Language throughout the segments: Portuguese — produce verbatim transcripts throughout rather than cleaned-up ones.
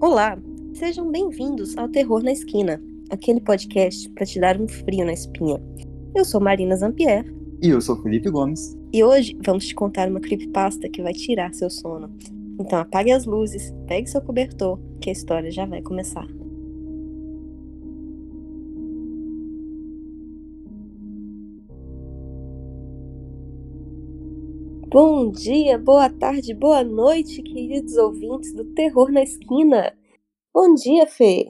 Olá, sejam bem-vindos ao Terror na Esquina, aquele podcast para te dar um frio na espinha. Eu sou Marina Zampierre. E eu sou Felipe Gomes. E hoje vamos te contar uma creepypasta que vai tirar seu sono. Então apague as luzes, pegue seu cobertor, que a história já vai começar. Bom dia, boa tarde, boa noite, queridos ouvintes do Terror na Esquina. Bom dia, Fê.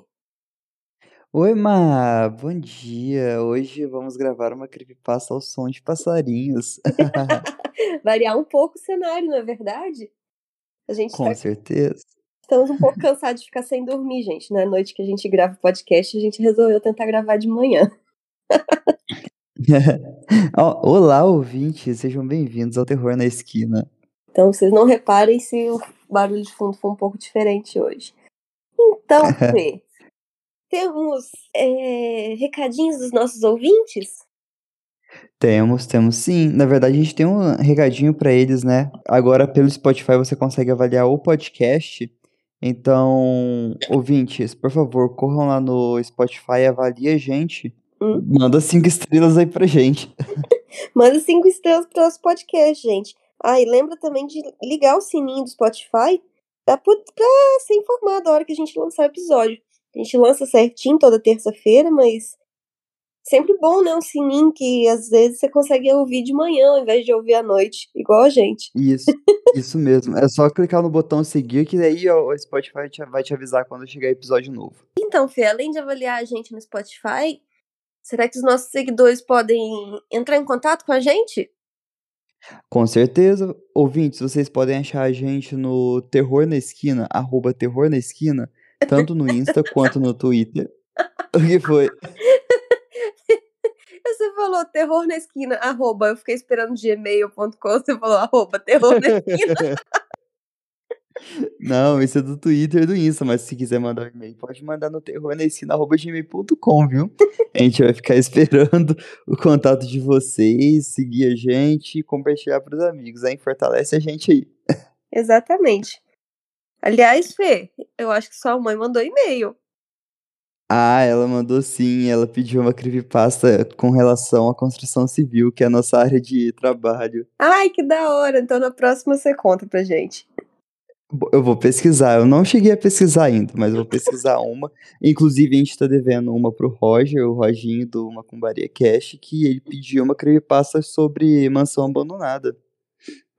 Oi, Ma. Bom dia. Hoje vamos gravar uma creepypasta ao som de passarinhos. Variar um pouco o cenário, não é verdade? A gente Com tá... certeza. Estamos um pouco cansados de ficar sem dormir, gente. Na noite que a gente grava o podcast, a gente resolveu tentar gravar de manhã. Olá, ouvintes, sejam bem-vindos ao Terror na Esquina. Então, vocês não reparem se o barulho de fundo for um pouco diferente hoje. Então, Fê, temos é, recadinhos dos nossos ouvintes? Temos, temos sim. Na verdade, a gente tem um recadinho para eles, né? Agora, pelo Spotify, você consegue avaliar o podcast. Então, ouvintes, por favor, corram lá no Spotify e avaliem a gente. Hum? Manda cinco estrelas aí pra gente. Manda cinco estrelas pro nosso podcast, gente. Ah, e lembra também de ligar o sininho do Spotify pra, pra ser informado a hora que a gente lançar o episódio. A gente lança certinho toda terça-feira, mas sempre bom, né? Um sininho que às vezes você consegue ouvir de manhã ao invés de ouvir à noite, igual a gente. Isso, isso mesmo. É só clicar no botão seguir que daí o Spotify vai te avisar quando chegar episódio novo. Então, Fê, além de avaliar a gente no Spotify, será que os nossos seguidores podem entrar em contato com a gente? Com certeza. Ouvintes, vocês podem achar a gente no Terror na Esquina, arroba Terror na Esquina, tanto no Insta quanto no Twitter. O que foi? Você falou Terror na Esquina, arroba. Eu fiquei esperando gmail ponto com, você falou arroba Terror na Esquina. Não, isso é do Twitter e do Insta, mas se quiser mandar um e-mail, pode mandar no terror na esquina arroba gmail ponto com, viu? A gente vai ficar esperando o contato de vocês, seguir a gente e compartilhar pros amigos, hein? Fortalece a gente aí. Exatamente. Aliás, Fê, eu acho que sua mãe mandou e-mail. Ah, ela mandou sim, ela pediu uma creepypasta com relação à construção civil, que é a nossa área de trabalho. Ai, que da hora, então na próxima você conta pra gente. Eu vou pesquisar, eu não cheguei a pesquisar ainda, mas eu vou pesquisar uma. Inclusive, a gente tá devendo uma pro Roger, o Roginho do Macumbaria Cash, que ele pediu uma creepypasta sobre mansão abandonada.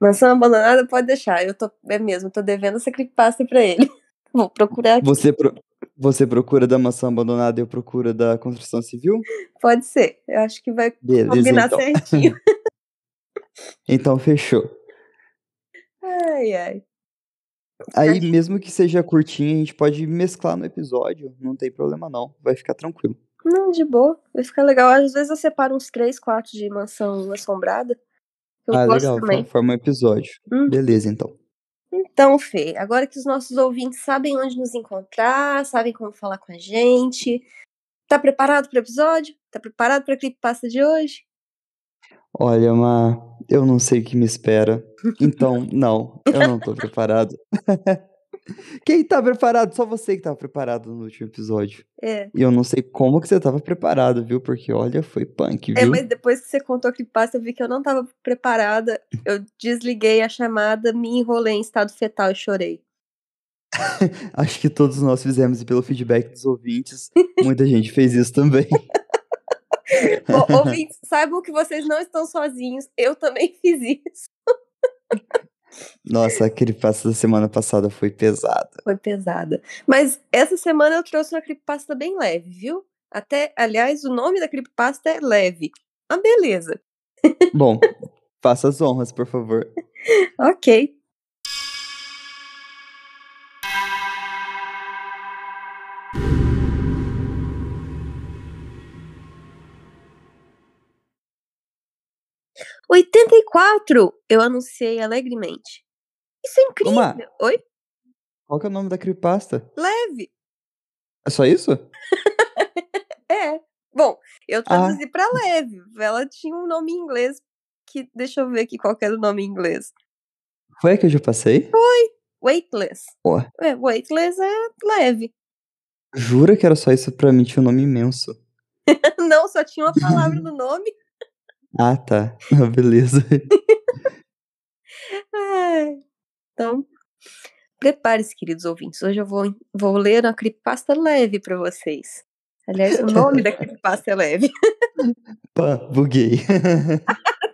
Mansão abandonada? Pode deixar, eu tô, é mesmo, tô devendo essa creepypasta pra ele. Vou procurar aqui. Você, pro, você procura da mansão abandonada e eu procuro da construção civil? Pode ser, eu acho que vai Beleza, combinar então. Certinho. Então, fechou. Ai, ai. Aí, mesmo que seja curtinho, a gente pode mesclar no episódio, não tem problema não, vai ficar tranquilo. Não, de boa, vai ficar legal. Às vezes eu separo uns três, quatro de mansão assombrada. Eu ah, legal, também. Forma um episódio. Hum. Beleza, então. Então, Fê, agora que os nossos ouvintes sabem onde nos encontrar, sabem como falar com a gente, tá preparado pro episódio? Tá preparado pra creepypasta de hoje? Olha, Má, eu não sei o que me espera. Então, não, eu não tô preparado. Quem tá preparado? Só você que tava preparado no último episódio. É. E eu não sei como que você tava preparado, viu? Porque, olha, foi punk, viu? É, mas depois que você contou que passa, eu vi que eu não tava preparada. Eu desliguei a chamada, me enrolei em estado fetal e chorei. Acho que todos nós fizemos, e pelo feedback dos ouvintes, muita gente fez isso também. Bom, ouvintes, saibam que vocês não estão sozinhos, eu também fiz isso. Nossa, aquele passo da semana passada foi pesada. Foi pesada. Mas essa semana eu trouxe uma creepypasta bem leve, viu? Até, aliás, o nome da creepypasta é Leve. Ah, beleza. Bom, faça as honras, por favor. Ok. oitenta e quatro, eu anunciei alegremente. Isso é incrível. Uma, Oi? Qual que é o nome da creepypasta? Leve. É só isso? É. Bom, eu traduzi ah. pra Leve. Ela tinha um nome em inglês que... Deixa eu ver aqui qual que era o nome em inglês. Foi a que eu já passei? Foi. Weightless. Porra. É, Weightless é leve. Jura que era só isso? Pra mim tinha um nome imenso. Não, só tinha uma palavra no nome. Ah, tá. Beleza. Ai, então, prepare-se, queridos ouvintes. Hoje eu vou, vou ler uma creepypasta leve pra vocês. Aliás, o nome da creepypasta é leve. Pá, buguei.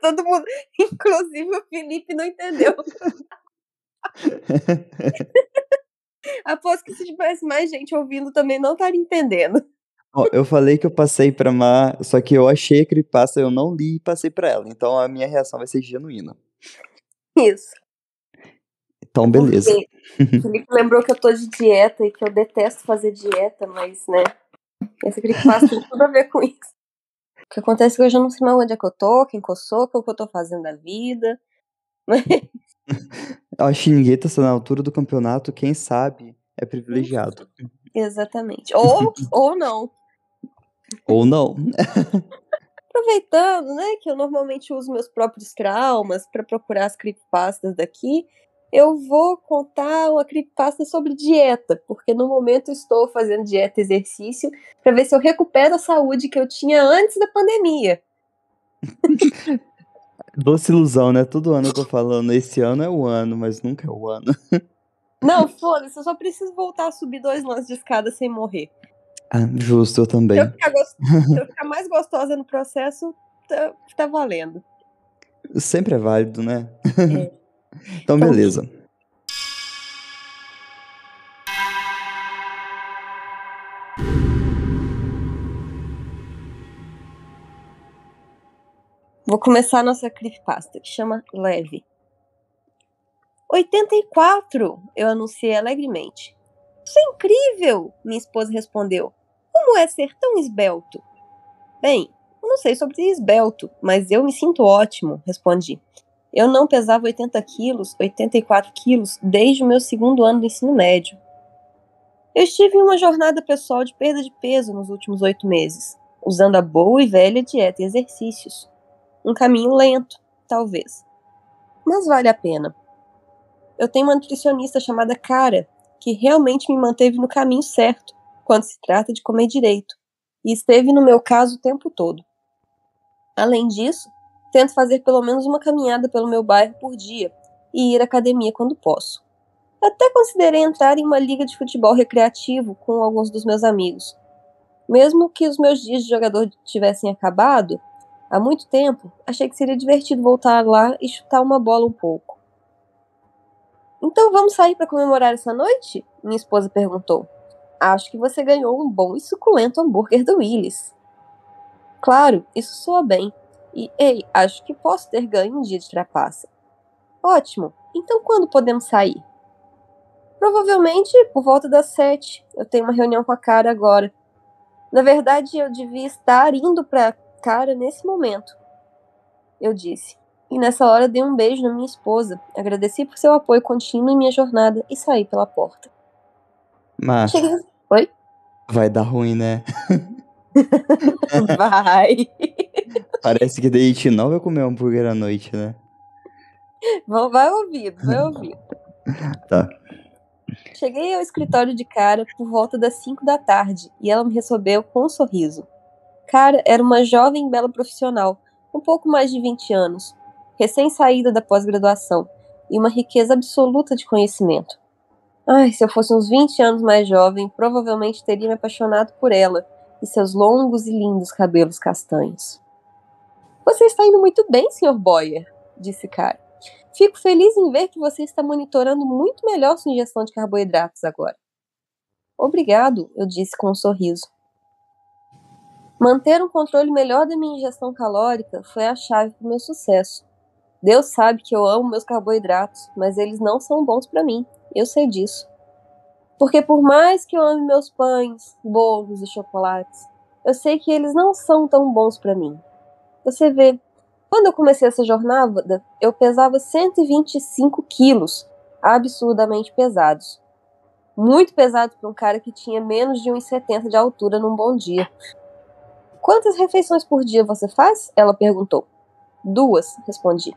Todo mundo, inclusive o Felipe, não entendeu. Aposto que se tivesse mais gente ouvindo também não estaria entendendo. Ó, eu falei que eu passei pra Má, só que eu achei a creepypasta, eu não li e passei pra ela. Então a minha reação vai ser genuína. Isso. Então, beleza. Porque o Felipe lembrou que eu tô de dieta e que eu detesto fazer dieta, mas, né, essa creepypasta tem tudo a ver com isso. O que acontece é que hoje eu não sei mais onde é que eu tô, quem que eu sou, o que eu tô fazendo da vida. Mas... eu acho que ninguém tá na altura do campeonato, quem sabe é privilegiado. Exatamente. Ou, ou não. Ou não. Aproveitando, né, que eu normalmente uso meus próprios traumas pra procurar as creepypastas daqui, eu vou contar uma creepypasta sobre dieta, porque no momento estou fazendo dieta e exercício pra ver se eu recupero a saúde que eu tinha antes da pandemia. Doce ilusão, né? Todo ano eu tô falando, esse ano é o ano, mas nunca é o ano. Não, foda-se, eu só preciso voltar a subir dois lances de escada sem morrer. Ah, justo, eu também. Se eu ficar, gost... se eu ficar mais gostosa no processo, tá, tá valendo. Sempre é válido, né? É. Então, beleza. Vou começar a nossa creepypasta, que chama Leve. oitenta e quatro, eu anunciei alegremente. Isso é incrível, minha esposa respondeu. Como é ser tão esbelto? Bem, eu não sei sobre esbelto, mas eu me sinto ótimo, respondi. Eu não pesava oitenta quilos, oitenta e quatro quilos, desde o meu segundo ano do ensino médio. Eu estive em uma jornada pessoal de perda de peso nos últimos oito meses, usando a boa e velha dieta e exercícios. Um caminho lento, talvez. Mas vale a pena. Eu tenho uma nutricionista chamada Cara, que realmente me manteve no caminho certo, quando se trata de comer direito, e esteve no meu caso o tempo todo. Além disso, tento fazer pelo menos uma caminhada pelo meu bairro por dia e ir à academia quando posso. Até considerei entrar em uma liga de futebol recreativo com alguns dos meus amigos. Mesmo que os meus dias de jogador tivessem acabado, há muito tempo, achei que seria divertido voltar lá e chutar uma bola um pouco. Então vamos sair para comemorar essa noite? Minha esposa perguntou. Acho que você ganhou um bom e suculento hambúrguer do Willy's. Claro, isso soa bem. E, ei, acho que posso ter ganho um dia de trapaça. Ótimo, então quando podemos sair? Provavelmente por volta das sete. Eu tenho uma reunião com a Cara agora. Na verdade, eu devia estar indo pra Cara nesse momento, eu disse. E nessa hora dei um beijo na minha esposa, agradeci por seu apoio contínuo em minha jornada e saí pela porta. Mas... cheguei... Oi? Vai dar ruim, né? Vai... Parece que daí a gente não vai comer hambúrguer à noite, né? Vai ouvir, vai ouvir. Tá. Cheguei ao escritório de Cara por volta das cinco da tarde e ela me recebeu com um sorriso. Cara era uma jovem e bela profissional, um pouco mais de vinte anos, recém-saída da pós-graduação e uma riqueza absoluta de conhecimento. Ai, se eu fosse uns vinte anos mais jovem, provavelmente teria me apaixonado por ela e seus longos e lindos cabelos castanhos. Você está indo muito bem, senhor Boyer, disse Cara. Fico feliz em ver que você está monitorando muito melhor sua ingestão de carboidratos agora. Obrigado, eu disse com um sorriso. Manter um controle melhor da minha ingestão calórica foi a chave para o meu sucesso. Deus sabe que eu amo meus carboidratos, mas eles não são bons para mim, eu sei disso. Porque por mais que eu ame meus pães, bolos e chocolates, eu sei que eles não são tão bons para mim. Você vê, quando eu comecei essa jornada, eu pesava cento e vinte e cinco quilos, absurdamente pesados. Muito pesado para um cara que tinha menos de um metro e setenta de altura num bom dia. Quantas refeições por dia você faz? Ela perguntou. Duas, respondi.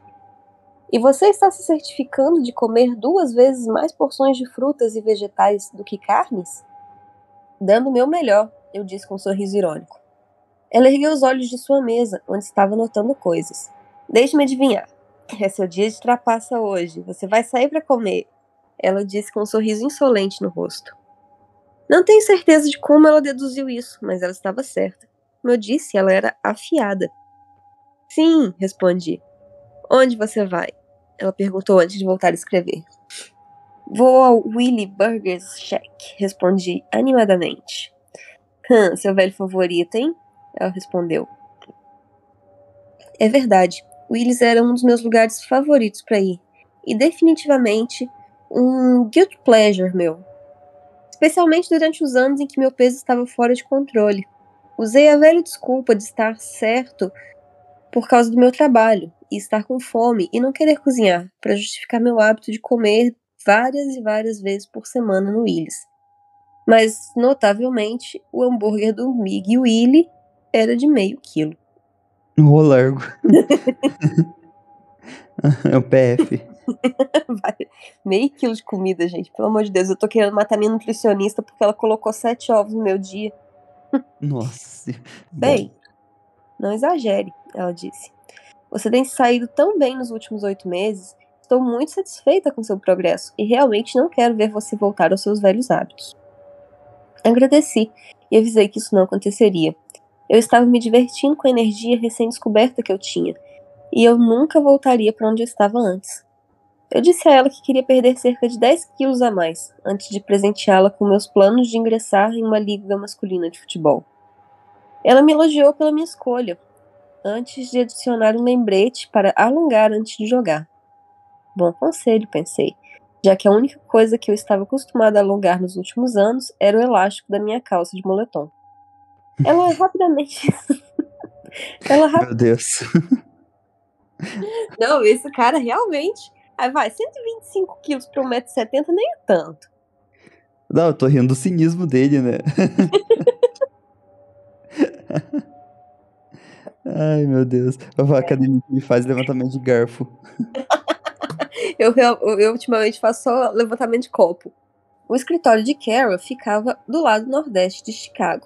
E você está se certificando de comer duas vezes mais porções de frutas e vegetais do que carnes? Dando o meu melhor, eu disse com um sorriso irônico. Ela ergueu os olhos de sua mesa, onde estava anotando coisas. Deixe-me adivinhar. É seu dia de trapaça hoje. Você vai sair para comer. Ela disse com um sorriso insolente no rosto. Não tenho certeza de como ela deduziu isso, mas ela estava certa. Como eu disse, ela era afiada. Sim, respondi. Onde você vai? Ela perguntou antes de voltar a escrever. Vou ao Willy's Burger Shack, respondi animadamente. Hum, seu velho favorito, hein? Ela respondeu. É verdade, Willy's era um dos meus lugares favoritos para ir. E definitivamente um guilty pleasure meu. Especialmente durante os anos em que meu peso estava fora de controle. Usei a velha desculpa de estar certo por causa do meu trabalho e estar com fome e não querer cozinhar para justificar meu hábito de comer várias e várias vezes por semana no Willy's. Mas, notavelmente, o hambúrguer do Mig Willy era de meio quilo. Ô, largo. É o P F. Vai. Meio quilo de comida, gente. Pelo amor de Deus, eu tô querendo matar minha nutricionista porque ela colocou sete ovos no meu dia. Nossa. Bem, não exagere, ela disse. Você tem saído tão bem nos últimos oito meses. Estou muito satisfeita com seu progresso e realmente não quero ver você voltar aos seus velhos hábitos. Agradeci e avisei que isso não aconteceria. Eu estava me divertindo com a energia recém-descoberta que eu tinha. E eu nunca voltaria para onde eu estava antes. Eu disse a ela que queria perder cerca de dez quilos a mais, antes de presenteá-la com meus planos de ingressar em uma liga masculina de futebol. Ela me elogiou pela minha escolha, antes de adicionar um lembrete para alongar antes de jogar. Bom conselho, pensei, já que a única coisa que eu estava acostumada a alongar nos últimos anos era o elástico da minha calça de moletom. Ela rapidamente... ela rap... Meu Deus... Não, esse cara realmente... Aí vai, cento e vinte e cinco quilos pra um metro e setenta nem é tanto. Não, eu tô rindo do cinismo dele, né? Ai, meu Deus. A academia que me faz levantamento de garfo. eu, eu, eu ultimamente faço só levantamento de copo. O escritório de Cara ficava do lado nordeste de Chicago.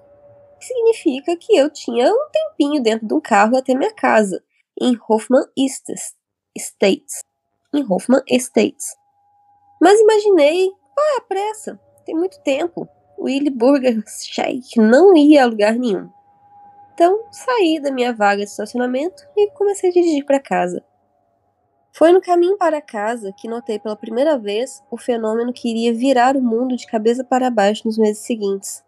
O que significa que eu tinha um tempinho dentro de um carro até minha casa. Em Hoffman Estates. Em Hoffman Estates. Mas imaginei, qual é a pressa? Tem muito tempo. O Willy's Burger Shack não ia a lugar nenhum. Então, saí da minha vaga de estacionamento e comecei a dirigir para casa. Foi no caminho para casa que notei pela primeira vez o fenômeno que iria virar o mundo de cabeça para baixo nos meses seguintes.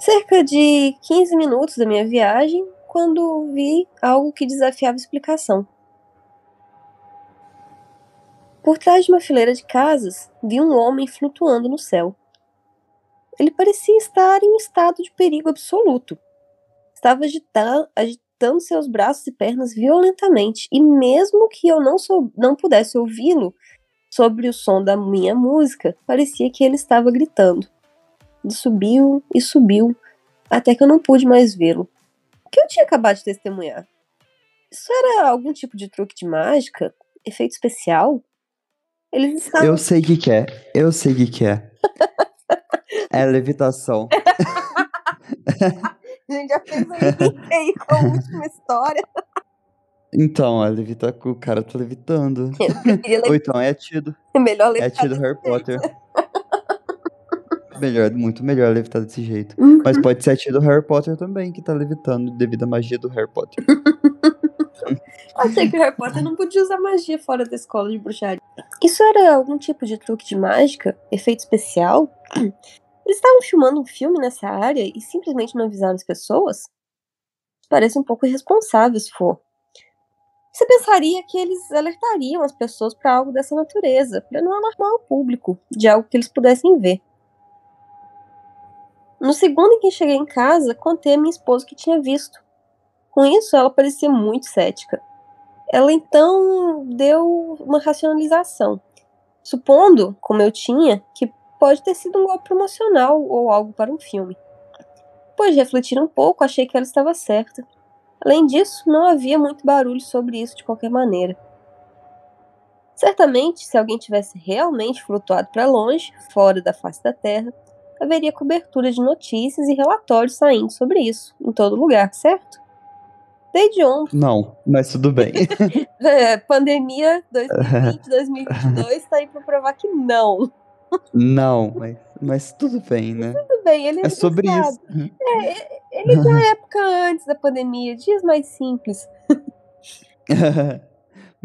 Cerca de quinze minutos da minha viagem, quando vi algo que desafiava explicação. Por trás de uma fileira de casas, vi um homem flutuando no céu. Ele parecia estar em um estado de perigo absoluto. Estava agitando, agitando seus braços e pernas violentamente, e mesmo que eu não, sou, não pudesse ouvi-lo sobre o som da minha música, parecia que ele estava gritando. Ele subiu e subiu, até que eu não pude mais vê-lo. Que eu tinha acabado de testemunhar. Isso era algum tipo de truque de mágica? Efeito especial? Eles estavam... Eu sei o que, que é. Eu sei o que, que é. É levitação. A gente já fez aí com a última história. Então, a levita... o cara tá levitando. Ou então é atido. É melhor levitar. É atido Harry Potter. Melhor, muito melhor levitar desse jeito. Uhum. Mas pode ser a tia do Harry Potter também, que tá levitando devido à magia do Harry Potter. Achei que o Harry Potter não podia usar magia fora da escola de bruxaria. Isso era algum tipo de truque de mágica? Efeito especial? Eles estavam filmando um filme nessa área e simplesmente não avisaram as pessoas? Parece um pouco irresponsável, se for. Você pensaria que eles alertariam as pessoas pra algo dessa natureza, pra não alarmar o público de algo que eles pudessem ver. No segundo em que cheguei em casa, contei a minha esposa que tinha visto. Com isso, ela parecia muito cética. Ela então deu uma racionalização, supondo, como eu tinha, que pode ter sido um golpe promocional ou algo para um filme. Depois de refletir um pouco, achei que ela estava certa. Além disso, não havia muito barulho sobre isso de qualquer maneira. Certamente, se alguém tivesse realmente flutuado para longe, fora da face da Terra, haveria cobertura de notícias e relatórios saindo sobre isso, em todo lugar, certo? Desde ontem. Não, mas tudo bem. É, pandemia dois mil e vinte, dois mil e vinte e dois tá aí para provar que não. Não, mas, mas tudo bem, né? Tudo bem, ele é, é sobre isso. É, ele é da época antes da pandemia, dias mais simples.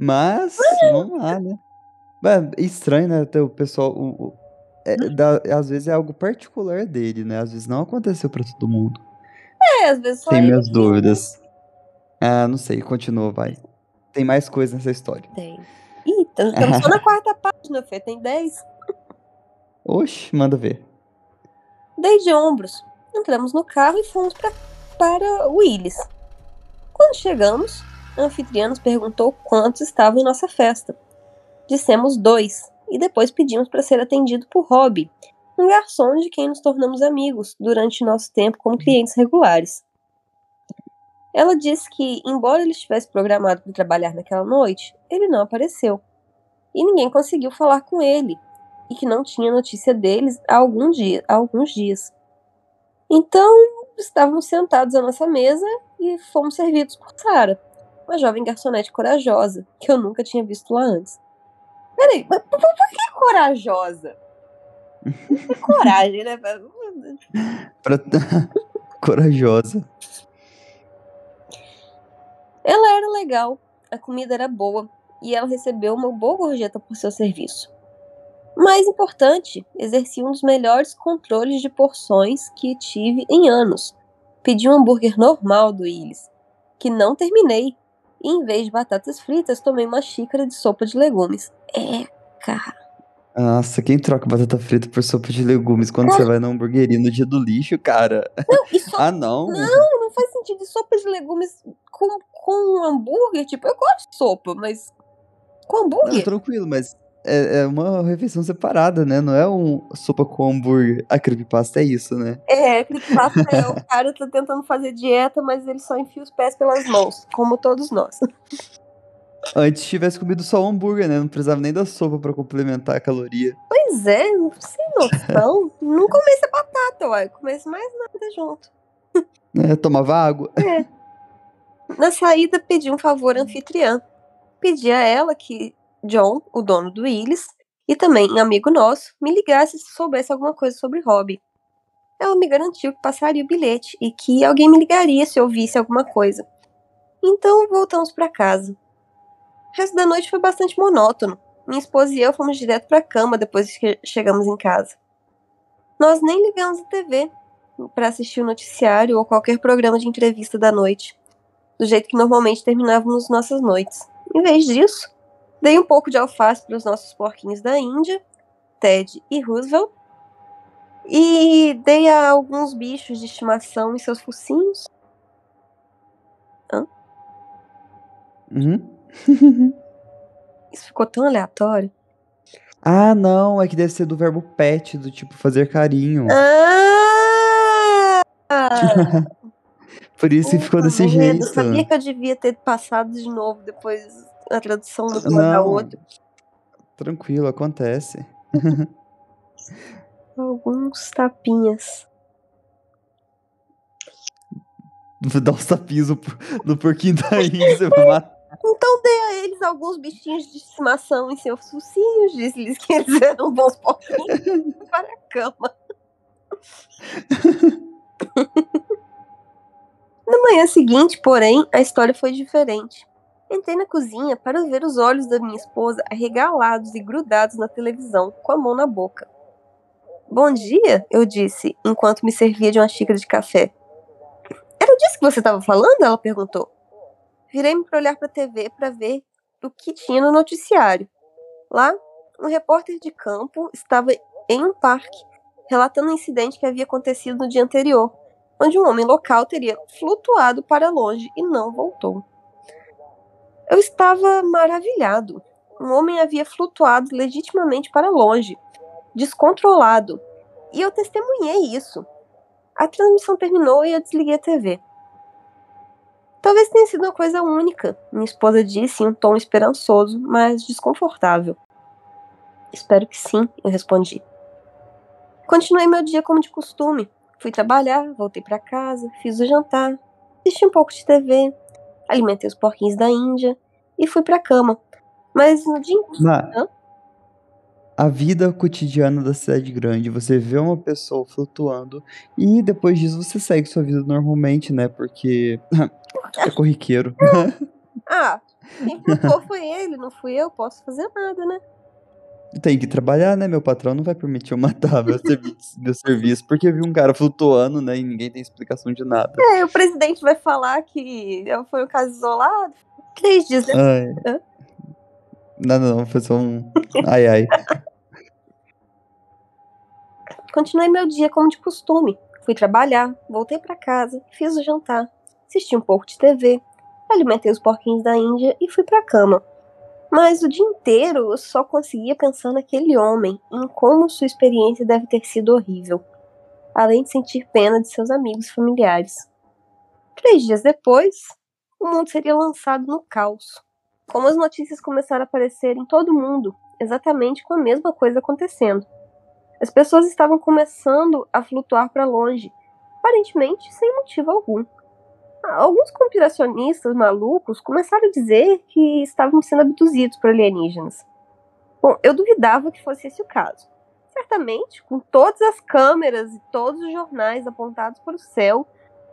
Mas, vamos lá, né? É estranho, né? O pessoal. O, o, é, da, às vezes é algo particular dele, né? Às vezes não aconteceu pra todo mundo. É, às vezes só. Tem minhas que... dúvidas. Ah, não sei, continua, vai. Tem mais coisa nessa história. Tem. Ih, estamos só na quarta página, Fê, tem dez. Oxe, manda ver. Dei de ombros. Entramos no carro e fomos pra, para Willy's. Quando chegamos, a anfitriã nos perguntou quantos estavam em nossa festa. Dissemos dois, e depois pedimos para ser atendido por Robbie, um garçom de quem nos tornamos amigos durante nosso tempo como clientes regulares. Ela disse que, embora ele estivesse programado para trabalhar naquela noite, ele não apareceu. E ninguém conseguiu falar com ele, e que não tinha notícia deles há, algum dia, há alguns dias. Então, estávamos sentados à nossa mesa e fomos servidos por Cara, uma jovem garçonete corajosa, que eu nunca tinha visto lá antes. Peraí, mas por que corajosa? Que coragem, né? Corajosa. Ela era legal, a comida era boa, e ela recebeu uma boa gorjeta por seu serviço. Mais importante, exerci um dos melhores controles de porções que tive em anos. Pedi um hambúrguer normal do Willy's, que não terminei, e em vez de batatas fritas, tomei uma xícara de sopa de legumes. É, cara. Nossa, quem troca batata frita por sopa de legumes quando cara... você vai na hamburgueria no dia do lixo, cara? Não, e sopa... ah, não. Não, não faz sentido. E sopa de legumes com, com hambúrguer, tipo, eu gosto de sopa, mas com hambúrguer? Não, tranquilo, mas... É uma refeição separada, né? Não é um sopa com hambúrguer. A creepypasta é isso, né? É, a creepypasta é o cara tá tentando fazer dieta, mas ele só enfia os pés pelas mãos, como todos nós. Antes tivesse comido só o hambúrguer, né? Não precisava nem da sopa pra complementar a caloria. Pois é, sem noção. Não comesse a batata, uai. Comesse mais nada junto. É, tomava água. É. Na saída, pedi um favor à anfitriã. Pedi a ela que... John, o dono do Willy's, e também um amigo nosso, me ligasse se soubesse alguma coisa sobre Robbie. Ela me garantiu que passaria o bilhete e que alguém me ligaria se ouvisse alguma coisa. Então voltamos para casa. O resto da noite foi bastante monótono. Minha esposa e eu fomos direto para a cama depois que chegamos em casa. Nós nem ligamos a tê vê para assistir o noticiário ou qualquer programa de entrevista da noite, do jeito que normalmente terminávamos nossas noites. Em vez disso, dei um pouco de alface para os nossos porquinhos da Índia, Ted e Roosevelt, e dei a alguns bichos de estimação em seus focinhos. Hã? Uhum. Isso ficou tão aleatório. Ah, não, é que deve ser do verbo pet, do tipo fazer carinho. Ah! Por isso que ficou desse medo. jeito. Eu sabia que eu devia ter passado de novo depois... a tradução do uma da outra. Tranquilo, acontece. Alguns tapinhas. Dá uns tapinhos no, no porquinho da Índia. Então dê a eles alguns bichinhos de estimação em seus focinhos. Disse-lhes que eles eram bons porquinhos para a cama. Na manhã seguinte, porém, a história foi diferente. Entrei na cozinha para ver os olhos da minha esposa arregalados e grudados na televisão, com a mão na boca. Bom dia, eu disse, enquanto me servia de uma xícara de café. Era disso que você estava falando? Ela perguntou. Virei-me para olhar para a tê vê para ver o que tinha no noticiário. Lá, um repórter de campo estava em um parque, relatando um incidente que havia acontecido no dia anterior, onde um homem local teria flutuado para longe e não voltou. Eu estava maravilhado. Um homem havia flutuado legitimamente para longe, descontrolado, e eu testemunhei isso. A transmissão terminou e eu desliguei a tê vê. Talvez tenha sido uma coisa única, minha esposa disse em um tom esperançoso, mas desconfortável. Espero que sim, eu respondi. Continuei meu dia como de costume. Fui trabalhar, voltei para casa, fiz o jantar, assisti um pouco de T V, alimentei os porquinhos da Índia e fui para a cama. Mas no dia inteiro... Mas a vida cotidiana da cidade grande, você vê uma pessoa flutuando e depois disso você segue sua vida normalmente, né? Porque é corriqueiro. Ah, quem flutuou foi ele, não fui eu, posso fazer nada, né? Tem que trabalhar, né? Meu patrão não vai permitir eu matar meu serviço, meu serviço, porque eu vi um cara flutuando, né? E ninguém tem explicação de nada. É, o presidente vai falar que foi um caso isolado. Três dias depois. Não, não, não, foi só um... Ai, ai. Continuei meu dia como de costume. Fui trabalhar, voltei pra casa, fiz o jantar, assisti um pouco de T V, alimentei os porquinhos da Índia e fui pra cama. Mas o dia inteiro eu só conseguia pensar naquele homem, em como sua experiência deve ter sido horrível, além de sentir pena de seus amigos e familiares. Três dias depois, o mundo seria lançado no caos. Como as notícias começaram a aparecer em todo mundo, exatamente com a mesma coisa acontecendo. As pessoas estavam começando a flutuar para longe, aparentemente sem motivo algum. Alguns conspiracionistas malucos começaram a dizer que estavam sendo abduzidos por alienígenas. Bom, eu duvidava que fosse esse o caso. Certamente, com todas as câmeras e todos os jornais apontados para o céu,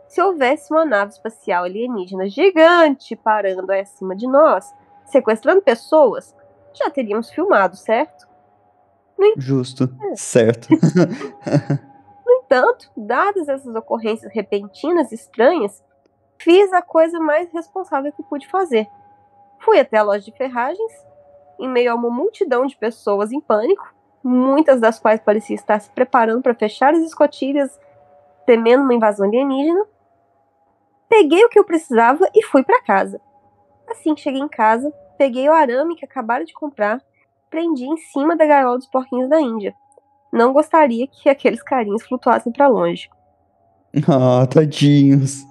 se houvesse uma nave espacial alienígena gigante parando aí acima de nós, sequestrando pessoas, já teríamos filmado, certo? No Justo, é. certo. No entanto, dadas essas ocorrências repentinas e estranhas, fiz a coisa mais responsável que pude fazer. Fui até a loja de ferragens, em meio a uma multidão de pessoas em pânico, muitas das quais pareciam estar se preparando para fechar as escotilhas, temendo uma invasão alienígena. Peguei o que eu precisava e fui para casa. Assim que cheguei em casa, peguei o arame que acabara de comprar, prendi em cima da gaiola dos porquinhos da Índia. Não gostaria que aqueles carinhos flutuassem para longe. Ah, tadinhos.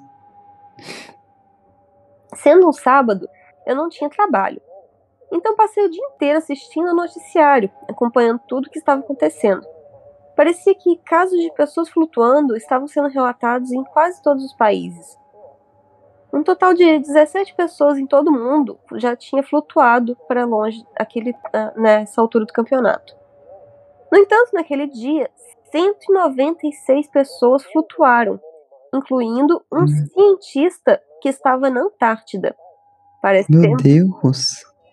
Sendo um sábado, eu não tinha trabalho, então passei o dia inteiro assistindo ao noticiário, acompanhando tudo o que estava acontecendo. Parecia que casos de pessoas flutuando estavam sendo relatados em quase todos os países. Um total de dezessete pessoas em todo o mundo já tinha flutuado para longe aquele, nessa altura do campeonato. No entanto, naquele dia, cento e noventa e seis pessoas flutuaram, incluindo um cientista que estava na Antártida. Parece Meu temos, Deus!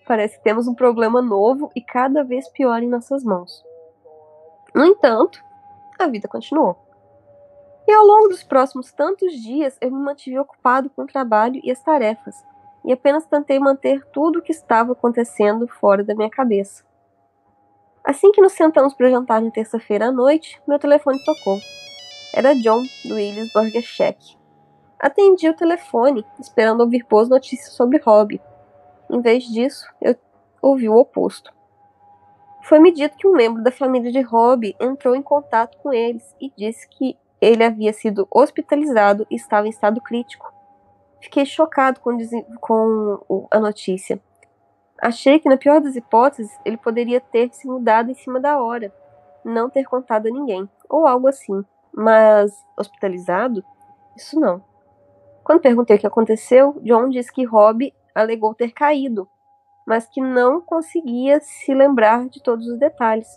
Parece que temos um problema novo e cada vez pior em nossas mãos. No entanto, a vida continuou. E ao longo dos próximos tantos dias, eu me mantive ocupado com o trabalho e as tarefas, e apenas tentei manter tudo o que estava acontecendo fora da minha cabeça. Assim que nos sentamos para jantar na terça-feira à noite, meu telefone tocou. Era John, do Willy's Burger Shack. Atendi o telefone, esperando ouvir boas notícias sobre Rob. Em vez disso, eu ouvi o oposto. Foi-me dito que um membro da família de Rob entrou em contato com eles e disse que ele havia sido hospitalizado e estava em estado crítico. Fiquei chocado com, com a notícia. Achei que, na pior das hipóteses, ele poderia ter se mudado em cima da hora, não ter contado a ninguém, ou algo assim. Mas hospitalizado? Isso não. Quando perguntei o que aconteceu, John disse que Rob alegou ter caído, mas que não conseguia se lembrar de todos os detalhes.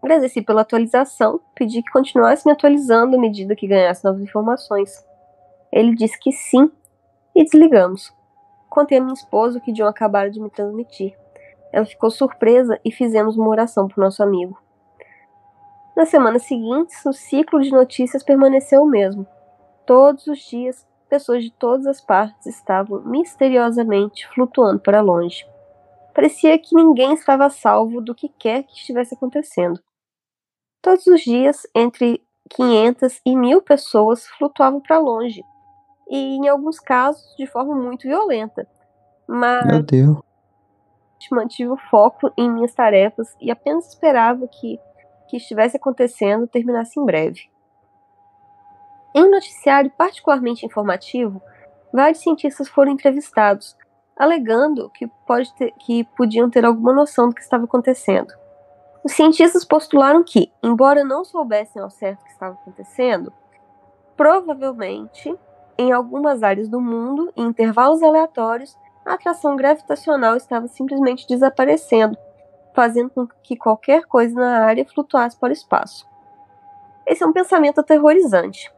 Agradeci pela atualização, pedi que continuasse me atualizando à medida que ganhasse novas informações. Ele disse que sim, e desligamos. Contei a minha esposa o que John acabara de me transmitir. Ela ficou surpresa e fizemos uma oração para o nosso amigo. Na semana seguinte, o ciclo de notícias permaneceu o mesmo. Todos os dias, pessoas de todas as partes estavam misteriosamente flutuando para longe. Parecia que ninguém estava a salvo do que quer que estivesse acontecendo. Todos os dias, entre quinhentas e mil pessoas flutuavam para longe, e em alguns casos de forma muito violenta. Mas... Meu Deus. Mantive o foco em minhas tarefas e apenas esperava que que estivesse acontecendo terminasse em breve. Em um noticiário particularmente informativo, vários cientistas foram entrevistados, alegando que, pode ter, que podiam ter alguma noção do que estava acontecendo. Os cientistas postularam que, embora não soubessem ao certo o que estava acontecendo, provavelmente, em algumas áreas do mundo, em intervalos aleatórios, a atração gravitacional estava simplesmente desaparecendo, fazendo com que qualquer coisa na área flutuasse para o espaço. Esse é um pensamento aterrorizante.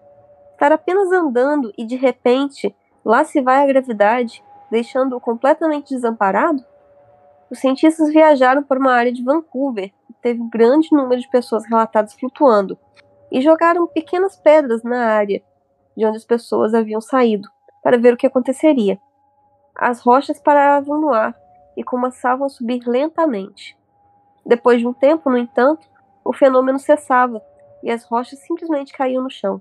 Estar apenas andando e, de repente, lá se vai a gravidade, deixando-o completamente desamparado? Os cientistas viajaram para uma área de Vancouver, que teve um grande número de pessoas relatadas flutuando, e jogaram pequenas pedras na área de onde as pessoas haviam saído, para ver o que aconteceria. As rochas paravam no ar e começavam a subir lentamente. Depois de um tempo, no entanto, o fenômeno cessava e as rochas simplesmente caíam no chão.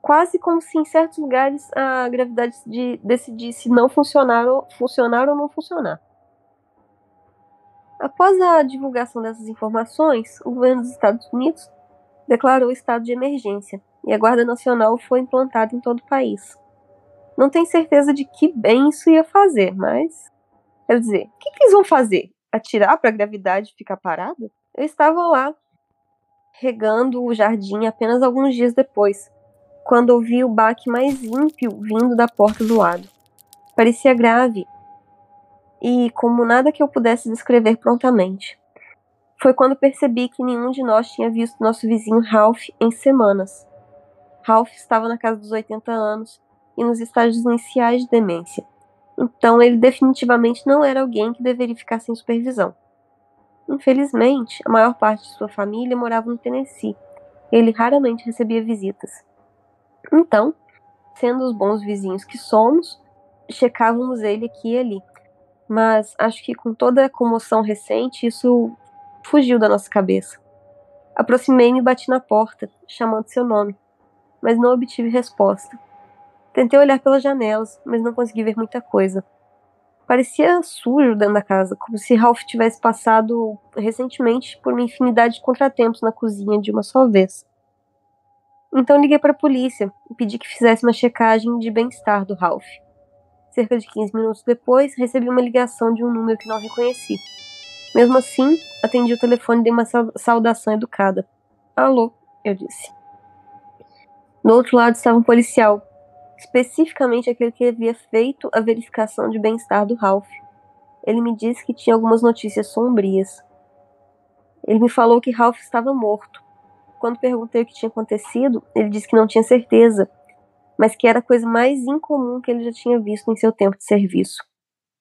Quase como se em certos lugares a gravidade decidisse não funcionar ou, funcionar ou não funcionar. Após a divulgação dessas informações, o governo dos Estados Unidos declarou estado de emergência e a Guarda Nacional foi implantada em todo o país. Não tenho certeza de que bem isso ia fazer, mas... Quer dizer, o que, que eles vão fazer? Atirar para a gravidade e ficar parado? Eu estava lá, regando o jardim apenas alguns dias depois, quando ouvi o baque mais ímpio vindo da porta do lado. Parecia grave, e como nada que eu pudesse descrever prontamente. Foi quando percebi que nenhum de nós tinha visto nosso vizinho Ralph em semanas. Ralph estava na casa dos oitenta anos e nos estágios iniciais de demência. Então ele definitivamente não era alguém que deveria ficar sem supervisão. Infelizmente, a maior parte de sua família morava no Tennessee. Ele raramente recebia visitas. Então, sendo os bons vizinhos que somos, checávamos ele aqui e ali. Mas acho que com toda a comoção recente, isso fugiu da nossa cabeça. Aproximei-me e bati na porta, chamando seu nome, mas não obtive resposta. Tentei olhar pelas janelas, mas não consegui ver muita coisa. Parecia sujo dentro da casa, como se Ralph tivesse passado recentemente por uma infinidade de contratempos na cozinha de uma só vez. Então liguei para a polícia e pedi que fizesse uma checagem de bem-estar do Ralph. Cerca de quinze minutos depois, recebi uma ligação de um número que não reconheci. Mesmo assim, atendi o telefone e dei uma saudação educada. Alô, eu disse. Do outro lado estava um policial, especificamente aquele que havia feito a verificação de bem-estar do Ralph. Ele me disse que tinha algumas notícias sombrias. Ele me falou que Ralph estava morto. Quando perguntei o que tinha acontecido, ele disse que não tinha certeza, mas que era a coisa mais incomum que ele já tinha visto em seu tempo de serviço.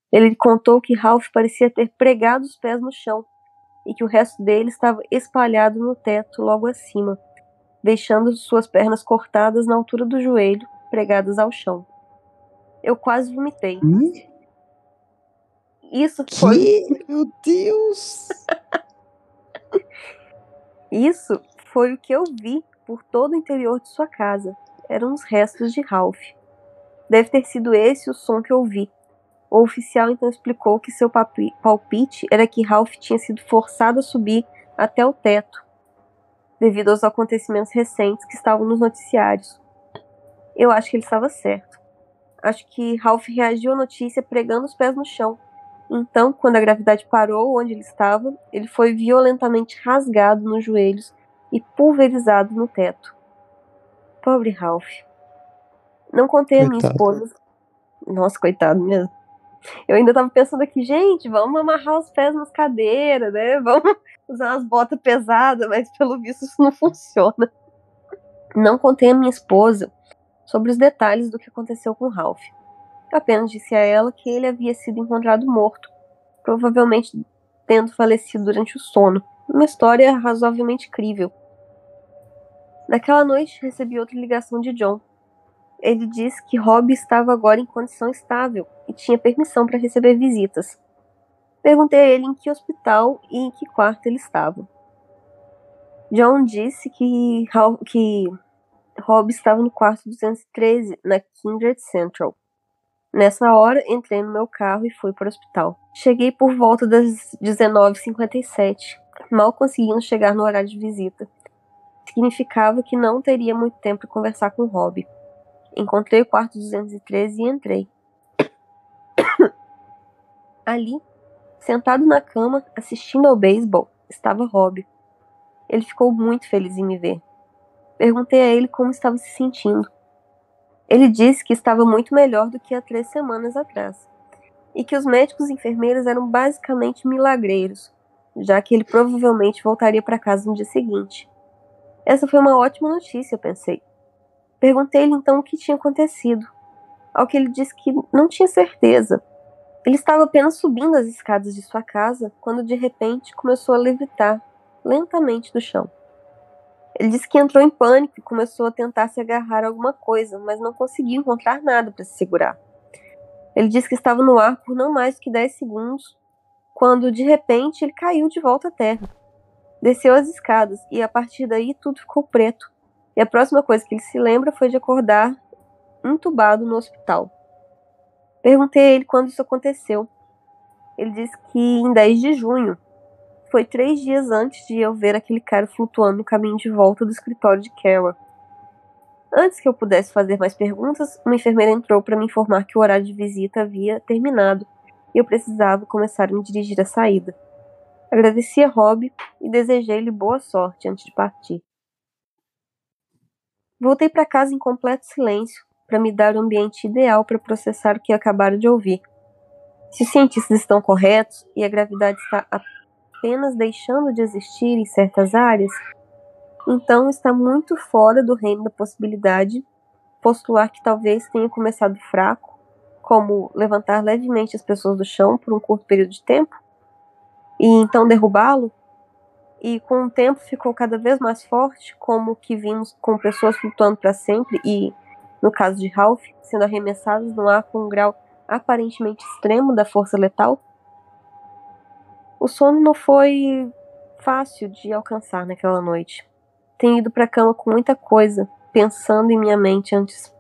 Ele contou que Ralph parecia ter pregado os pés no chão e que o resto dele estava espalhado no teto logo acima, deixando suas pernas cortadas na altura do joelho, pregadas ao chão. Eu quase vomitei. Hum? Isso foi... Que? Meu Deus! Isso foi o que eu vi por todo o interior de sua casa. Eram os restos de Ralph. Deve ter sido esse o som que eu ouvi. O oficial então explicou que seu palpite era que Ralph tinha sido forçado a subir até o teto, devido aos acontecimentos recentes que estavam nos noticiários. Eu acho que ele estava certo. Acho que Ralph reagiu à notícia pregando os pés no chão. Então, quando a gravidade parou onde ele estava, ele foi violentamente rasgado nos joelhos e pulverizado no teto. Pobre Ralph. Não contei a minha esposa. Nossa, coitado mesmo. Eu ainda tava pensando aqui, gente, vamos amarrar os pés nas cadeiras, né? Vamos usar umas botas pesadas, mas pelo visto isso não funciona. Não contei a minha esposa sobre os detalhes do que aconteceu com Ralph. Eu apenas disse a ela que ele havia sido encontrado morto, provavelmente tendo falecido durante o sono. Uma história razoavelmente crível. Naquela noite, recebi outra ligação de John. Ele disse que Rob estava agora em condição estável e tinha permissão para receber visitas. Perguntei a ele em que hospital e em que quarto ele estava. John disse que, que Rob estava no quarto duzentos e treze, na Kindred Central. Nessa hora, entrei no meu carro e fui para o hospital. Cheguei por volta das dezenove e cinquenta e sete, mal conseguindo chegar no horário de visita. Significava que não teria muito tempo para conversar com Rob. Encontrei o quarto duzentos e treze e entrei. Ali, sentado na cama, assistindo ao beisebol, estava Rob. Ele ficou muito feliz em me ver. Perguntei a ele como estava se sentindo. Ele disse que estava muito melhor do que há três semanas atrás, e que os médicos e enfermeiros eram basicamente milagreiros, já que ele provavelmente voltaria para casa no dia seguinte. Essa foi uma ótima notícia, eu pensei. Perguntei-lhe então o que tinha acontecido, ao que ele disse que não tinha certeza. Ele estava apenas subindo as escadas de sua casa, quando de repente começou a levitar lentamente do chão. Ele disse que entrou em pânico e começou a tentar se agarrar a alguma coisa, mas não conseguiu encontrar nada para se segurar. Ele disse que estava no ar por não mais do que dez segundos, quando de repente ele caiu de volta à terra. Desceu as escadas e a partir daí tudo ficou preto. E a próxima coisa que ele se lembra foi de acordar entubado no hospital. Perguntei a ele quando isso aconteceu. Ele disse que em dez de junho. Foi três dias antes de eu ver aquele cara flutuando no caminho de volta do escritório de Cara. Antes que eu pudesse fazer mais perguntas, uma enfermeira entrou para me informar que o horário de visita havia terminado e eu precisava começar a me dirigir à saída. Agradeci a Rob e desejei-lhe boa sorte antes de partir. Voltei para casa em completo silêncio para me dar o ambiente ideal para processar o que acabaram de ouvir. Se os cientistas estão corretos e a gravidade está apenas apenas deixando de existir em certas áreas, então está muito fora do reino da possibilidade postular que talvez tenha começado fraco, como levantar levemente as pessoas do chão por um curto período de tempo, e então derrubá-lo, e com o tempo ficou cada vez mais forte, como que vimos com pessoas flutuando para sempre e, no caso de Ralph, sendo arremessadas no ar com um grau aparentemente extremo da força letal. O sono não foi fácil de alcançar naquela noite. Tenho ido para a cama com muita coisa, pensando em minha mente antes,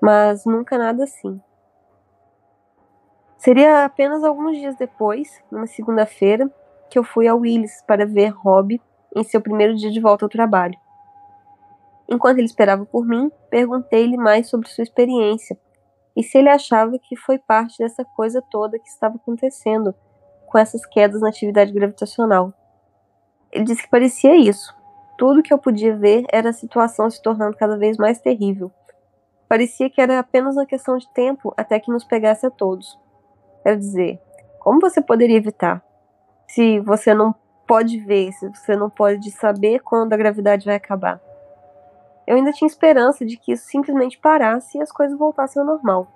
mas nunca nada assim. Seria apenas alguns dias depois, numa segunda-feira, que eu fui ao Willy's para ver Rob em seu primeiro dia de volta ao trabalho. Enquanto ele esperava por mim, perguntei-lhe mais sobre sua experiência e se ele achava que foi parte dessa coisa toda que estava acontecendo com essas quedas na atividade gravitacional. Ele disse que parecia isso. Tudo que eu podia ver era a situação se tornando cada vez mais terrível. Parecia que era apenas uma questão de tempo até que nos pegasse a todos. Quer dizer, como você poderia evitar? Se você não pode ver, se você não pode saber quando a gravidade vai acabar. Eu ainda tinha esperança de que isso simplesmente parasse e as coisas voltassem ao normal.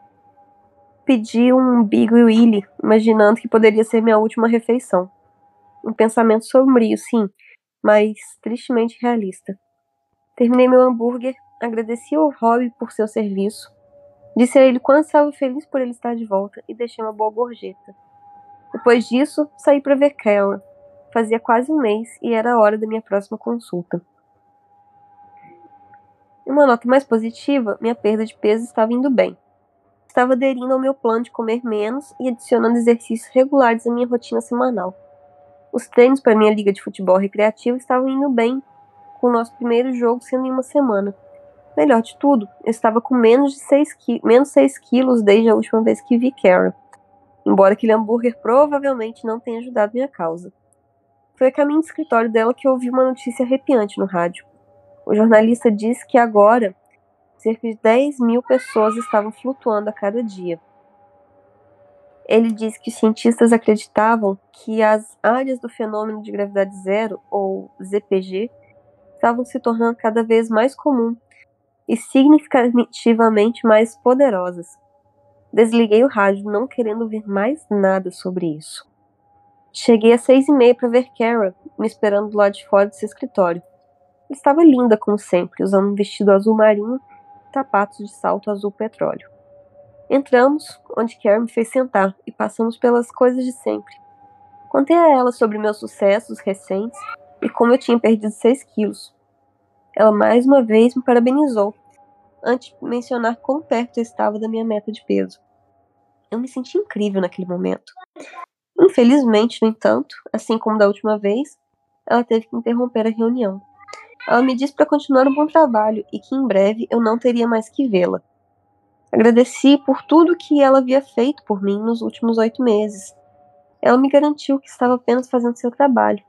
Pedi um umbigo e Willy, imaginando que poderia ser minha última refeição. Um pensamento sombrio, sim, mas tristemente realista. Terminei meu hambúrguer, agradeci ao Rob por seu serviço, disse a ele quanto estava feliz por ele estar de volta e deixei uma boa gorjeta. Depois disso, saí para ver Cara. Fazia quase um mês e era a hora da minha próxima consulta. Em uma nota mais positiva, minha perda de peso estava indo bem. Estava aderindo ao meu plano de comer menos e adicionando exercícios regulares à minha rotina semanal. Os treinos para minha liga de futebol recreativo estavam indo bem, com o nosso primeiro jogo sendo em uma semana. Melhor de tudo, eu estava com menos de seis quilos desde a última vez que vi Cara, embora aquele hambúrguer provavelmente não tenha ajudado minha causa. Foi a caminho do escritório dela que eu ouvi uma notícia arrepiante no rádio. O jornalista disse que agora cerca de dez mil pessoas estavam flutuando a cada dia. Ele disse que os cientistas acreditavam que as áreas do fenômeno de gravidade zero, ou Z P G, estavam se tornando cada vez mais comum e significativamente mais poderosas. Desliguei o rádio, não querendo ouvir mais nada sobre isso. Cheguei às seis e meia para ver Cara, me esperando do lado de fora do seu escritório. Estava linda como sempre, usando um vestido azul marinho, sapatos de salto azul petróleo. Entramos, onde Cara me fez sentar, e passamos pelas coisas de sempre. Contei a ela sobre meus sucessos recentes e como eu tinha perdido seis quilos. Ela mais uma vez me parabenizou, antes de mencionar quão perto eu estava da minha meta de peso. Eu me senti incrível naquele momento. Infelizmente, no entanto, assim como da última vez, ela teve que interromper a reunião. Ela me disse para continuar um bom trabalho e que em breve eu não teria mais que vê-la, Agradeci por tudo que ela havia feito por mim nos últimos oito meses. Ela me garantiu que estava apenas fazendo seu trabalho,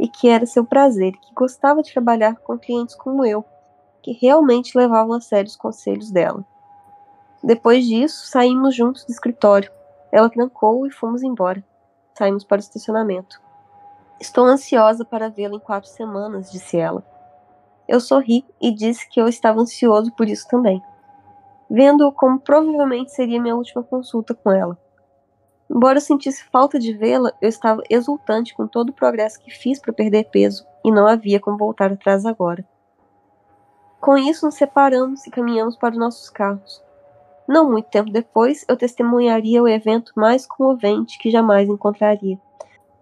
e que era seu prazer, e que gostava de trabalhar com clientes como eu, que realmente levavam a sério os conselhos dela. Depois disso, saímos juntos do escritório. Ela trancou e fomos embora. Saímos para o estacionamento. Estou ansiosa para vê-la em quatro semanas, disse ela. Eu sorri e disse que eu estava ansioso por isso também, vendo como provavelmente seria minha última consulta com ela. Embora eu sentisse falta de vê-la, eu estava exultante com todo o progresso que fiz para perder peso e não havia como voltar atrás agora. Com isso, nos separamos e caminhamos para os nossos carros. Não muito tempo depois, eu testemunharia o evento mais comovente que jamais encontraria.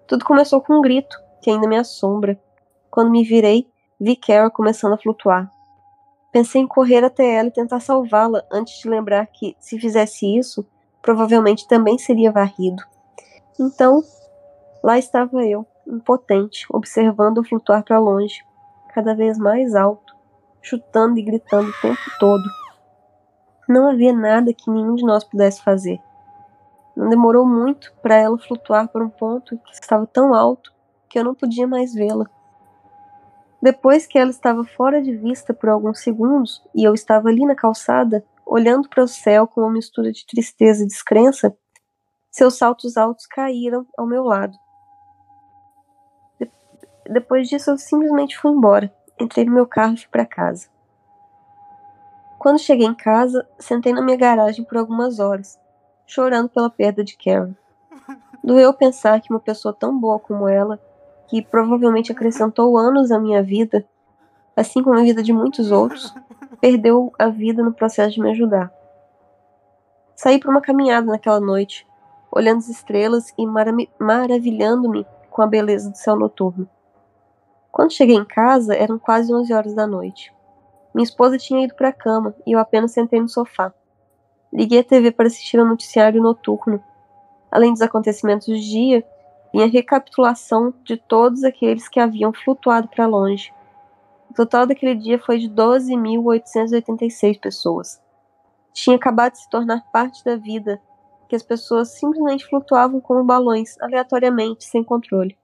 Tudo começou com um grito, que ainda me assombra. Quando me virei, vi Cara começando a flutuar. Pensei em correr até ela e tentar salvá-la antes de lembrar que, se fizesse isso, provavelmente também seria varrido. Então, lá estava eu, impotente, observando-o flutuar para longe, cada vez mais alto, chutando e gritando o tempo todo. Não havia nada que nenhum de nós pudesse fazer. Não demorou muito para ela flutuar para um ponto que estava tão alto que eu não podia mais vê-la. Depois que ela estava fora de vista por alguns segundos e eu estava ali na calçada, olhando para o céu com uma mistura de tristeza e descrença, seus saltos altos caíram ao meu lado. De- Depois disso, eu simplesmente fui embora. Entrei no meu carro e fui para casa. Quando cheguei em casa, sentei na minha garagem por algumas horas, chorando pela perda de Cara. Doeu pensar que uma pessoa tão boa como ela, que provavelmente acrescentou anos à minha vida, assim como a vida de muitos outros, perdeu a vida no processo de me ajudar. Saí para uma caminhada naquela noite, olhando as estrelas e mara- maravilhando-me com a beleza do céu noturno. Quando cheguei em casa, eram quase onze horas da noite. Minha esposa tinha ido para a cama e eu apenas sentei no sofá. Liguei a tê vê para assistir ao noticiário noturno. Além dos acontecimentos do dia, vinha a recapitulação de todos aqueles que haviam flutuado para longe. O total daquele dia foi de doze mil oitocentas e oitenta e seis pessoas. Tinha acabado de se tornar parte da vida, que as pessoas simplesmente flutuavam como balões, aleatoriamente, sem controle.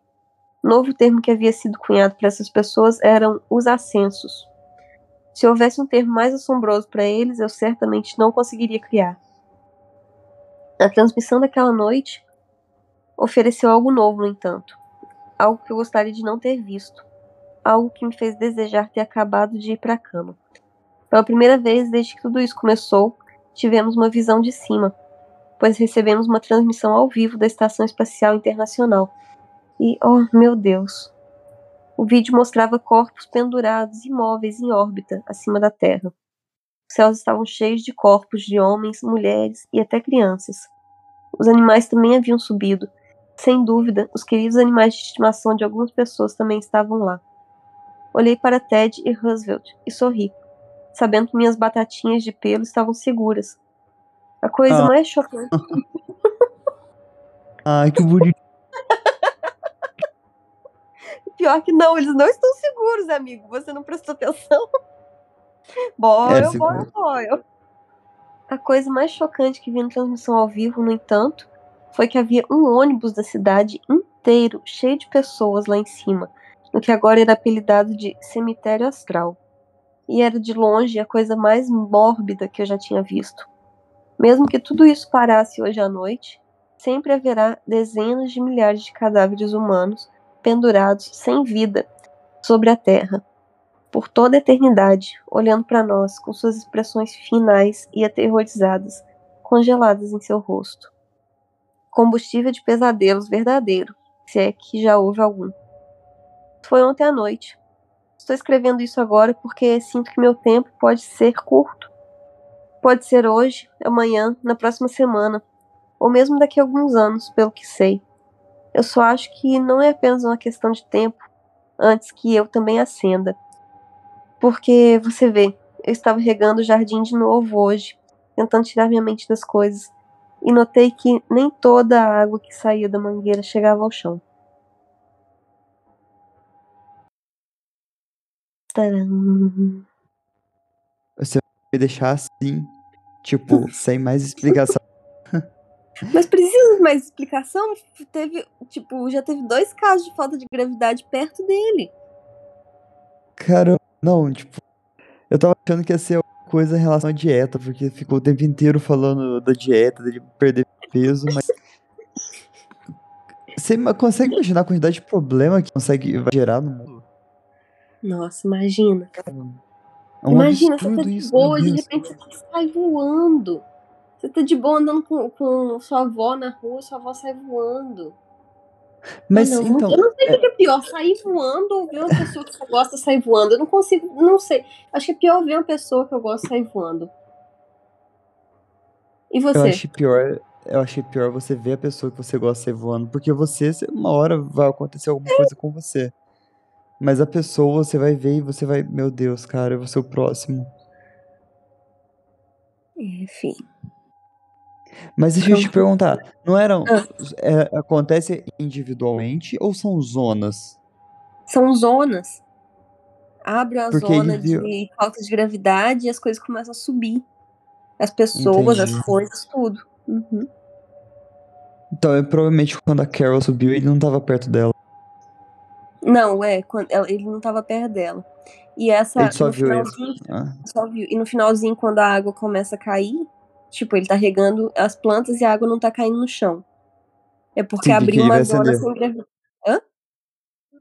O novo termo que havia sido cunhado para essas pessoas eram os ascensos. Se houvesse um termo mais assombroso para eles, eu certamente não conseguiria criar. A transmissão daquela noite ofereceu algo novo, no entanto. Algo que eu gostaria de não ter visto. Algo que me fez desejar ter acabado de ir para a cama. Pela primeira vez, desde que tudo isso começou, tivemos uma visão de cima, pois recebemos uma transmissão ao vivo da Estação Espacial Internacional. E, oh, meu Deus... O vídeo mostrava corpos pendurados, imóveis, em órbita, acima da Terra. Os céus estavam cheios de corpos de homens, mulheres e até crianças. Os animais também haviam subido. Sem dúvida, os queridos animais de estimação de algumas pessoas também estavam lá. Olhei para Ted e Roosevelt e sorri, sabendo que minhas batatinhas de pelo estavam seguras. A coisa ah. mais chocante... Ai, que bonito. Pior que não, eles não estão seguros, amigo. Você não prestou atenção? Boyle, boyle, boyle. A coisa mais chocante que vi na transmissão ao vivo, no entanto, foi que havia um ônibus da cidade inteiro, cheio de pessoas lá em cima, no que agora era apelidado de cemitério astral. E era de longe a coisa mais mórbida que eu já tinha visto. Mesmo que tudo isso parasse hoje à noite, sempre haverá dezenas de milhares de cadáveres humanos pendurados, sem vida, sobre a terra, por toda a eternidade, olhando para nós com suas expressões finais e aterrorizadas, congeladas em seu rosto. Combustível de pesadelos verdadeiro, se é que já houve algum. Foi ontem à noite. Estou escrevendo isso agora porque sinto que meu tempo pode ser curto. Pode ser hoje, amanhã, na próxima semana, ou mesmo daqui a alguns anos, pelo que sei. Eu só acho que não é apenas uma questão de tempo antes que eu também acenda. Porque, você vê, eu estava regando o jardim de novo hoje, tentando tirar minha mente das coisas, e notei que nem toda a água que saía da mangueira chegava ao chão. Taran. Você vai deixar assim, Tipo, sem mais explicação. Mas precisa de mais explicação? Teve, tipo, já teve dois casos de falta de gravidade perto dele. Caramba, não, tipo... Eu tava achando que ia ser alguma coisa em relação à dieta, porque ficou o tempo inteiro falando da dieta, dele perder peso, mas... Você consegue imaginar a quantidade de problema que consegue gerar no mundo? Nossa, imagina. Caramba. É um imagina, você tá de boa, de repente você sai voando. Você tá de boa andando com, com sua avó na rua, sua avó sai voando. Mas não, então... Eu não sei o é... que é pior, sair voando ou ver uma pessoa que você gosta sair voando. Eu não consigo, não sei. Acho que é pior ver uma pessoa que eu gosto sair voando. E você? Eu acho pior, eu acho pior você ver a pessoa que você gosta sair voando, porque você, uma hora vai acontecer alguma é. coisa com você. Mas a pessoa você vai ver e você vai... Meu Deus, cara, eu vou ser o próximo. Enfim. Mas deixa eu te perguntar. Não eram... Ah. É, acontece individualmente ou são zonas? São zonas. Abre a Porque zona viu... de falta de gravidade e as coisas começam a subir. As pessoas, Entendi. as coisas, tudo. Uhum. Então, eu, provavelmente quando a Carol subiu, ele não tava perto dela. Não, é, quando ela, ele não tava perto dela. E essa... Ele só viu isso. Ah. Só viu. E no finalzinho, quando a água começa a cair, tipo, ele tá regando as plantas e a água não tá caindo no chão. É porque Sim, abriu uma zona acender. sem gravidade. Hã?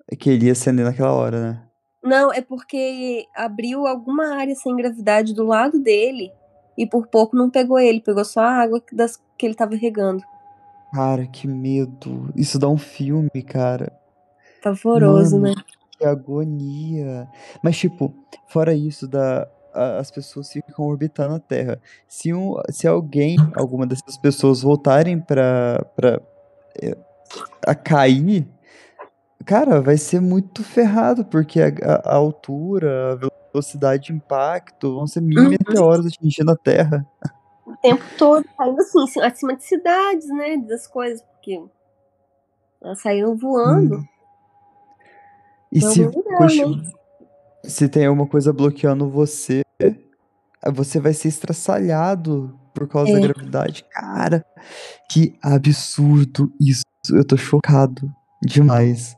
É que ele ia acender naquela hora, né? Não, é porque abriu alguma área sem gravidade do lado dele e por pouco não pegou ele. Pegou só a água das, que ele tava regando. Cara, que medo. Isso dá um filme, cara. Pavoroso, Mano, né? Que agonia. Mas, tipo, fora isso, da, a, as pessoas ficam orbitando a Terra. Se, um, se alguém, alguma dessas pessoas voltarem pra, pra é, a cair, cara, vai ser muito ferrado, porque a, a, a altura, a velocidade de impacto, vão ser mil uhum. meteoros atingindo a Terra. O tempo todo, saindo assim, acima de cidades, né, das coisas, porque elas saíram voando. Hum. E se, continua, se tem alguma coisa bloqueando você, você vai ser estraçalhado por causa é. da gravidade. Cara, que absurdo isso. Eu tô chocado demais.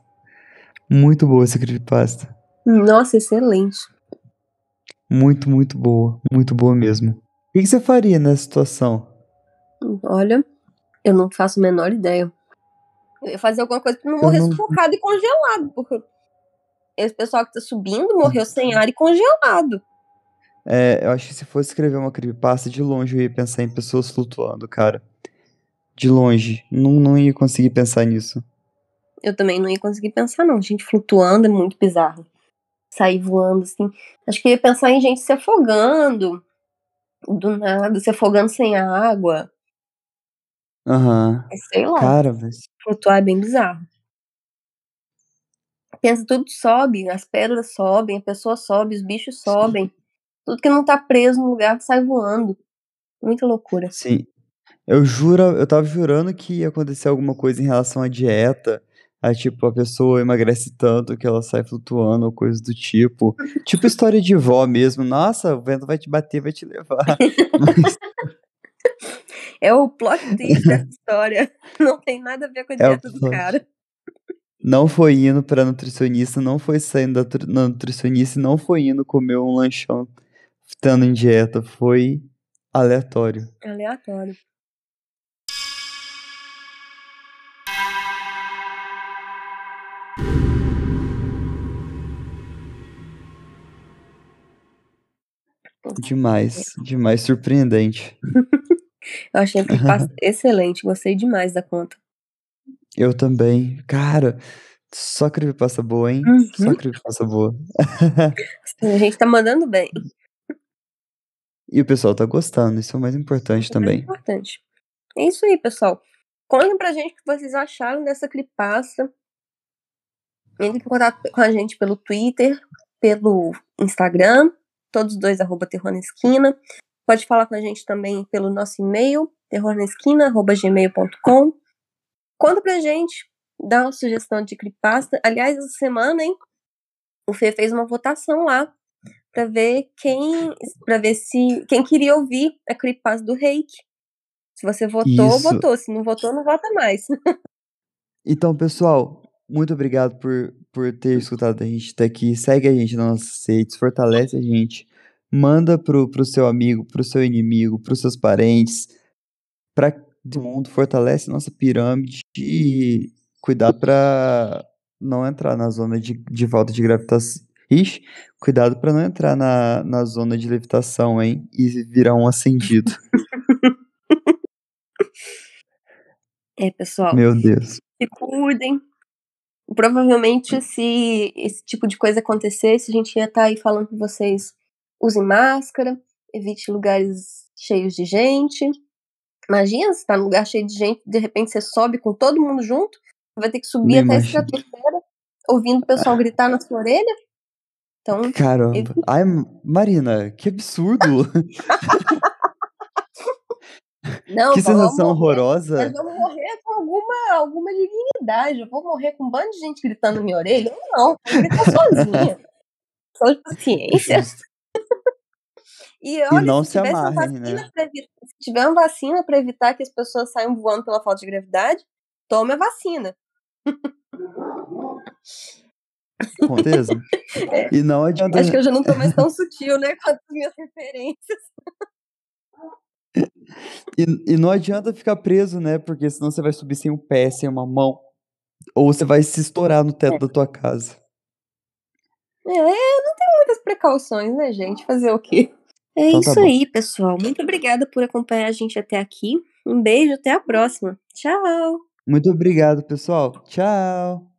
Muito boa essa creepypasta. Nossa, excelente. Muito, muito boa. Muito boa mesmo. O que você faria nessa situação? Olha, eu não faço a menor ideia. Eu ia fazer alguma coisa pra não morrer não... sufocado e congelado, porque... Esse pessoal que tá subindo morreu sem ar e congelado. É, eu acho que se fosse escrever uma creepypasta, de longe eu ia pensar em pessoas flutuando, cara. De longe. Não, não ia conseguir pensar nisso. Eu também não ia conseguir pensar, não. Gente flutuando é muito bizarro. Sair voando, assim. Acho que eu ia pensar em gente se afogando. Do nada, se afogando sem água. Aham. Uhum. Sei lá. Cara, mas... Flutuar é bem bizarro. Pensa, tudo sobe, as pedras sobem, a pessoa sobe, os bichos sobem. Sim. Tudo que não tá preso no lugar sai voando. Muita loucura. Sim. Eu juro, eu tava jurando que ia acontecer alguma coisa em relação à dieta. A, tipo, a pessoa emagrece tanto que ela sai flutuando ou coisa do tipo. Tipo história de vó mesmo. Nossa, o vento vai te bater, vai te levar. Mas... É o plot twist dessa história. Não tem nada a ver com a dieta é do plot. cara. Não foi indo pra nutricionista, não foi saindo da nutricionista, não foi indo comer um lanchão estando em dieta. Foi aleatório. Aleatório. Demais, demais, surpreendente. Eu achei que passa excelente, gostei demais da conta. Eu também. Cara, só creepypasta boa, hein? Uhum. Só creepypasta boa. A gente tá mandando bem. E o pessoal tá gostando, isso é o mais importante é também. É importante. É isso aí, pessoal. Contem pra gente o que vocês acharam dessa creepypasta. Entrem em contato com a gente pelo Twitter, pelo Instagram, todos dois, arroba Terror na Esquina. Pode falar com a gente também pelo nosso e-mail, terror na esquina arroba gmail ponto com. Conta pra gente, dá uma sugestão de creepypasta. Aliás, essa semana, hein, o Fê fez uma votação lá para ver quem, para ver se quem queria ouvir a creepypasta do reiki. Se você votou, Isso. votou. Se não votou, não vota mais. Então, pessoal, muito obrigado por, por ter escutado a gente até aqui. Segue a gente nas nossas redes, fortalece a gente. Manda pro, pro seu amigo, pro seu inimigo, pros seus parentes, pra todo mundo, fortalece nossa pirâmide e cuidado pra não entrar na zona de, de volta de gravitação. Ixi, cuidado pra não entrar na, na zona de levitação, hein? E virar um ascendido. É, pessoal. Meu Deus. Se cuidem. Provavelmente, se esse tipo de coisa acontecesse, a gente ia estar aí falando com vocês. Use máscara, evite lugares cheios de gente. Imagina, você tá num lugar cheio de gente, de repente você sobe com todo mundo junto, você vai ter que subir até a estratosfera, ouvindo o pessoal ah. gritar na sua orelha. Então, caramba. Evite. Ai, Marina, que absurdo! Não, que sensação horrorosa. Mas eu vou morrer com alguma, alguma dignidade. Eu vou morrer com um bando de gente gritando na minha orelha? Eu não, eu vou gritar sozinha. Só de paciência. E, olha, e não se, se amarrem, né? Evitar, se tiver uma vacina para evitar que as pessoas saiam voando pela falta de gravidade, tome a vacina. Com certeza. É. E não adianta... Acho que eu já não tô mais tão sutil, né? Com as minhas referências. E, e não adianta ficar preso, né? Porque senão você vai subir sem um pé, sem uma mão. Ou você vai se estourar no teto é. da tua casa. É, não tem muitas precauções, né, gente? Fazer o quê? É então, isso tá aí, pessoal. Muito obrigada por acompanhar a gente até aqui. Um beijo, até a próxima. Tchau! Muito obrigado, pessoal. Tchau!